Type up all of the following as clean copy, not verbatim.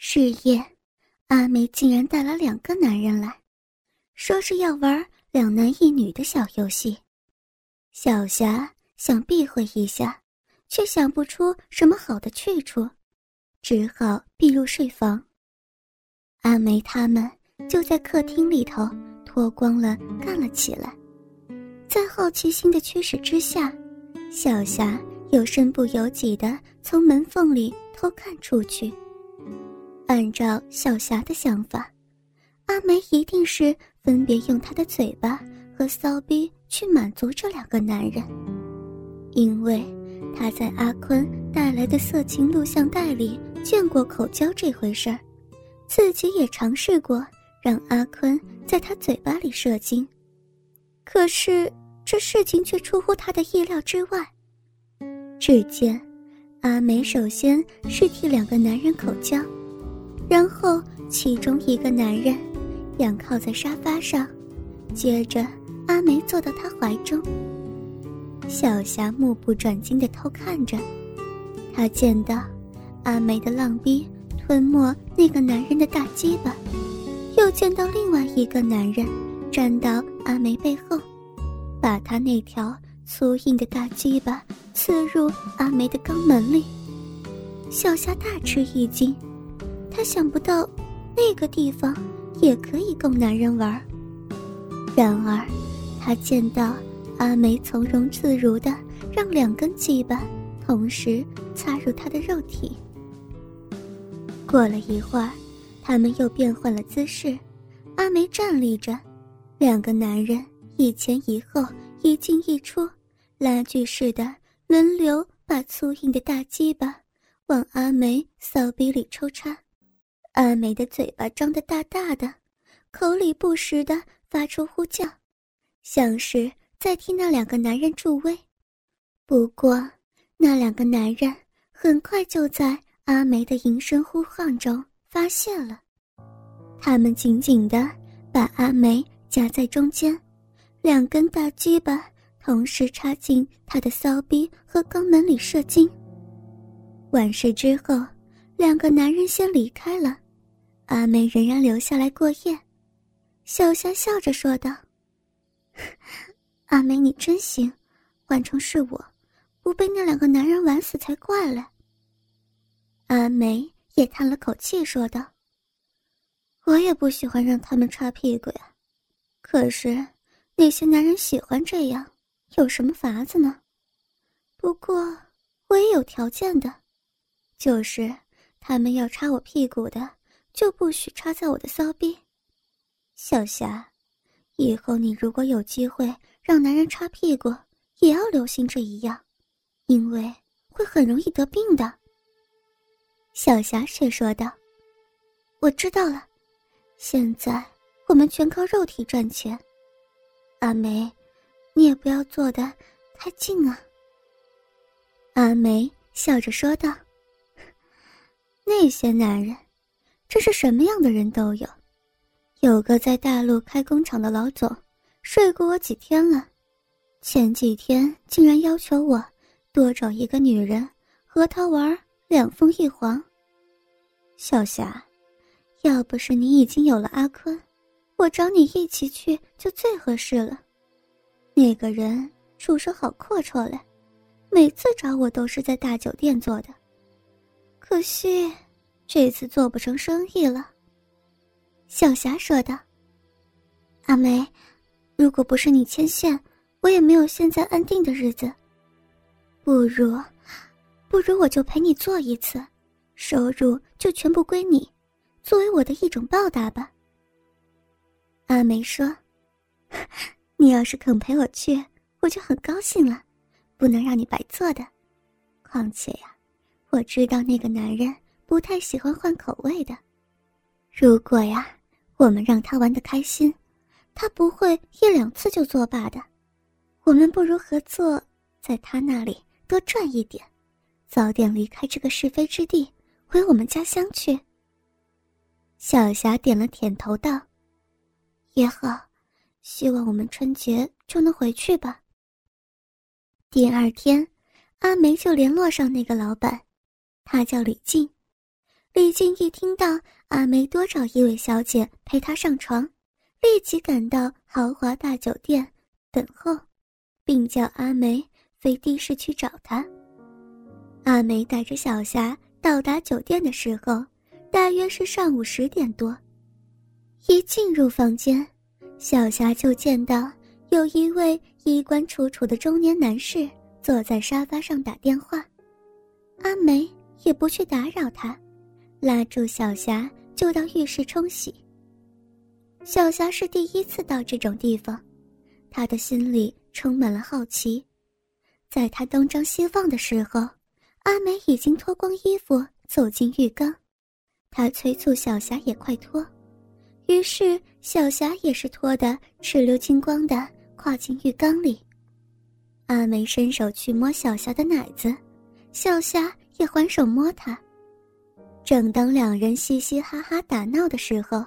是夜，阿梅竟然带了2个男人来，说是要玩2男1女的小游戏。小霞想避讳一下，却想不出什么好的去处，只好避入睡房。阿梅他们就在客厅里头脱光了干了起来。在好奇心的驱使之下，小霞又身不由己地从门缝里偷看出去。按照小霞的想法，阿梅一定是分别用她的嘴巴和骚逼去满足这2个男人，因为她在阿坤带来的色情录像带里见过口交这回事儿，自己也尝试过让阿坤在她嘴巴里射精，可是这事情却出乎她的意料之外。只见阿梅首先是替2个男人口交，然后其中一个男人仰靠在沙发上，接着阿梅坐到他怀中。小霞目不转睛地偷看着，她见到阿梅的浪逼吞没那个男人的大鸡巴，又见到另外一个男人站到阿梅背后，把她那条粗硬的大鸡巴刺入阿梅的肛门里。小霞大吃一惊，她想不到那个地方也可以供男人玩。然而她见到阿梅从容自如地让2根鸡巴同时插入她的肉体。过了一会儿，他们又变换了姿势，阿梅站立着，2个男人一前一后，一进一出，拉锯似的轮流把粗硬的大鸡巴往阿梅骚逼里抽插。阿梅的嘴巴张得大大的，口里不时地发出呼叫，像是在替那2个男人助威。不过那2个男人很快就在阿梅的淫声呼唤中发现了，他们紧紧地把阿梅夹在中间，2根大鸡巴同时插进他的骚逼和肛门里射精。完事之后，2个男人先离开了，阿梅仍然留下来过夜。小霞笑着说道：“阿梅，你真行，换成是我，不被那2个男人玩死才怪嘞。”阿梅也叹了口气说道：“我也不喜欢让他们插屁股呀，可是那些男人喜欢这样。”有什么法子呢？不过我也有条件的，就是他们要插我屁股的，就不许插在我的骚逼。小霞，以后你如果有机会让男人插屁股，也要留心这一样，因为会很容易得病的。小霞却说道：“我知道了，现在我们全靠肉体赚钱，阿梅，你也不要坐得太近啊。”阿梅笑着说道：“那些男人，真是什么样的人都有。有个在大陆开工厂的老总，睡过我几天了。前几天竟然要求我多找一个女人和他玩2凤1黄。小霞，要不是你已经有了阿坤，我找你一起去就最合适了。那个人触手好阔绰嘞，每次找我都是在大酒店做的，可惜这次做不成生意了。”小霞说道：“阿梅，如果不是你牵线，我也没有现在安定的日子。不如我就陪你做一次，收入就全部归你，作为我的一种报答吧。”阿梅说：“你要是肯陪我去，我就很高兴了，不能让你白做的。况且呀，我知道那个男人不太喜欢换口味的。如果呀，我们让他玩得开心，他不会1、2次就作罢的。我们不如合作，在他那里多赚一点，早点离开这个是非之地，回我们家乡去。”小霞点了点头道：“也好。希望我们春节就能回去吧。”第2天，阿梅就联络上那个老板，他叫李静。李俊一听到阿梅多找一位小姐陪她上床，立即赶到豪华大酒店等候，并叫阿梅飞的士去找她。阿梅带着小霞到达酒店的时候，大约是上午10点多。一进入房间，小霞就见到有一位衣冠楚楚的中年男士坐在沙发上打电话。阿梅也不去打扰他，拉住小霞就到浴室冲洗。小霞是第一次到这种地方，她的心里充满了好奇。在她东张西望的时候，阿梅已经脱光衣服走进浴缸，她催促小霞也快脱，于是小霞也是脱得赤溜金光的跨进浴缸里。阿梅伸手去摸小霞的奶子，小霞也还手摸她。正当两人嘻嘻哈哈打闹的时候，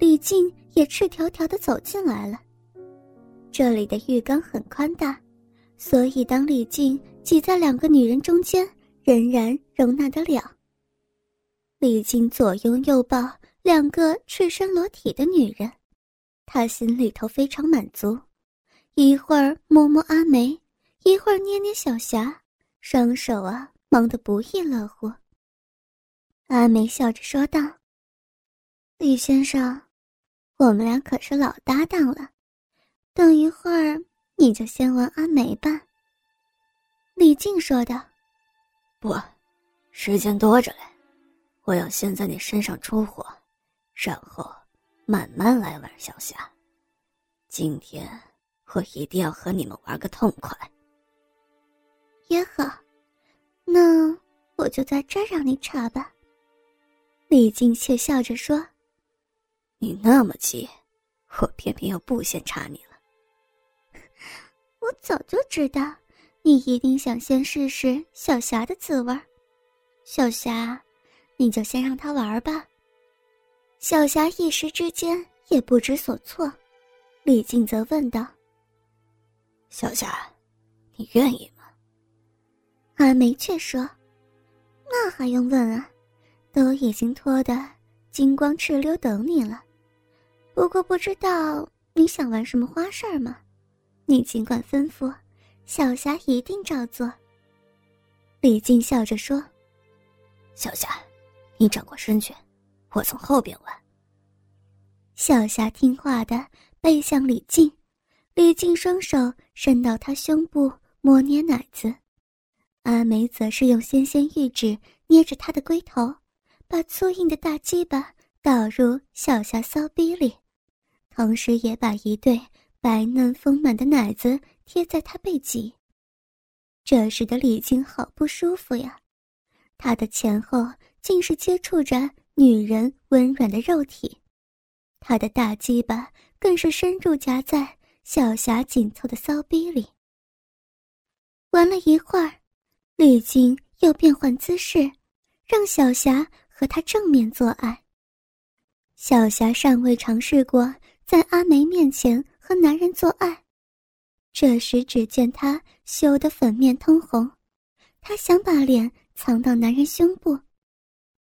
李静也赤条条地走进来了。这里的浴缸很宽大，所以当李静挤在两个女人中间，仍然容纳得了。李静左拥右抱两个赤身裸体的女人，她心里头非常满足，一会儿摸摸阿梅，一会儿捏捏小霞，双手啊忙得不亦乐乎。阿梅笑着说道：“李先生，我们俩可是老搭档了，等一会儿你就先玩阿梅吧。”李静说道：“不，时间多着嘞，我要先在你身上出火，然后慢慢来玩小霞。今天我一定要和你们玩个痛快。”“也好，那我就在这儿让你插吧。”李静却笑着说：“你那么急，我偏偏又不先插你了。”“我早就知道你一定想先试试小霞的滋味，小霞，你就先让她玩吧。”小霞一时之间也不知所措，李静则问道：“小霞，你愿意吗？”阿梅却说：“那还用问啊，都已经脱得金光赤溜等你了。不过不知道你想玩什么花事吗？你尽管吩咐，小霞一定照做。”李静笑着说：“小霞，你转过身去，我从后边玩。”小霞听话的背向李静，李静双手伸到她胸部摸捏奶子，阿梅则是用纤纤玉指捏着她的龟头，把粗硬的大鸡巴倒入小霞骚逼里，同时也把一对白嫩丰满的奶子贴在她背脊。这时的李静好不舒服呀，她的前后竟是接触着女人温软的肉体，她的大鸡巴更是深入夹在小霞紧凑的骚逼里。玩了一会儿，李静又变换姿势，让小霞和她正面做爱。小霞尚未尝试过在阿梅面前和男人做爱，这时只见她羞得粉面通红，她想把脸藏到男人胸部，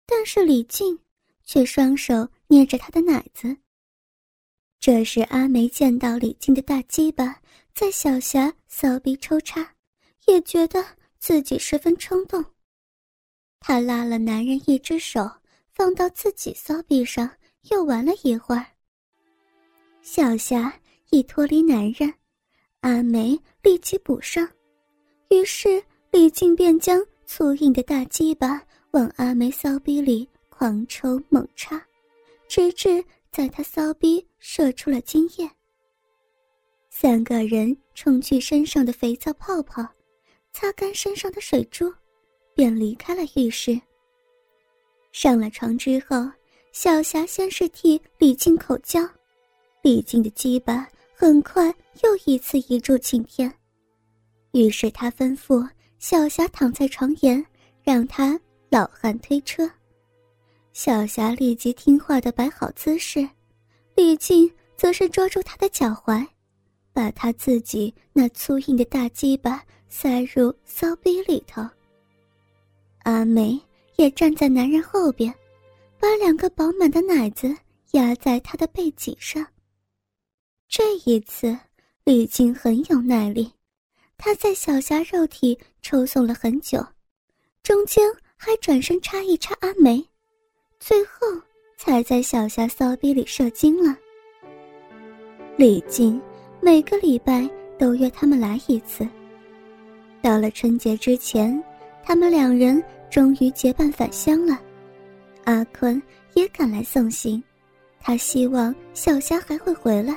但是李静却双手捏着她的奶子。这时阿梅见到李静的大鸡巴在小霞骚逼抽插，也觉得自己十分冲动，她拉了男人一只手放到自己骚逼上，又玩了一会儿。小霞一脱离男人，阿梅立即补上，于是李静便将粗硬的大鸡巴往阿梅骚逼里狂抽猛插，直至在她骚逼射出了精液。三个人冲去身上的肥皂泡泡，擦干身上的水珠，便离开了浴室。上了床之后，小霞先是替李静口交，李静的鸡巴很快又一次一柱擎天，于是她吩咐小霞躺在床沿，让她老汉推车。小霞立即听话地摆好姿势，李静则是捉住她的脚踝，把她自己那粗硬的大鸡巴塞入骚逼里头。阿梅也站在男人后边，把两个饱满的奶子压在他的背脊上。这一次李靖很有耐力，他在小霞肉体抽送了很久，中间还转身插一插阿梅，最后才在小霞骚逼里射精了。李靖每个礼拜都约他们来一次，到了春节之前，他们两人终于结伴返乡了。阿坤也赶来送行，他希望小霞还会回来。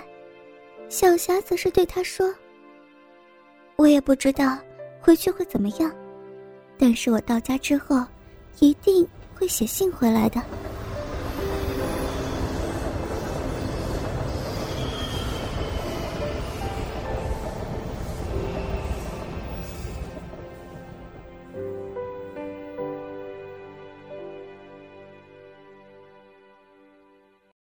小霞则是对他说，我也不知道回去会怎么样，但是我到家之后一定会写信回来的。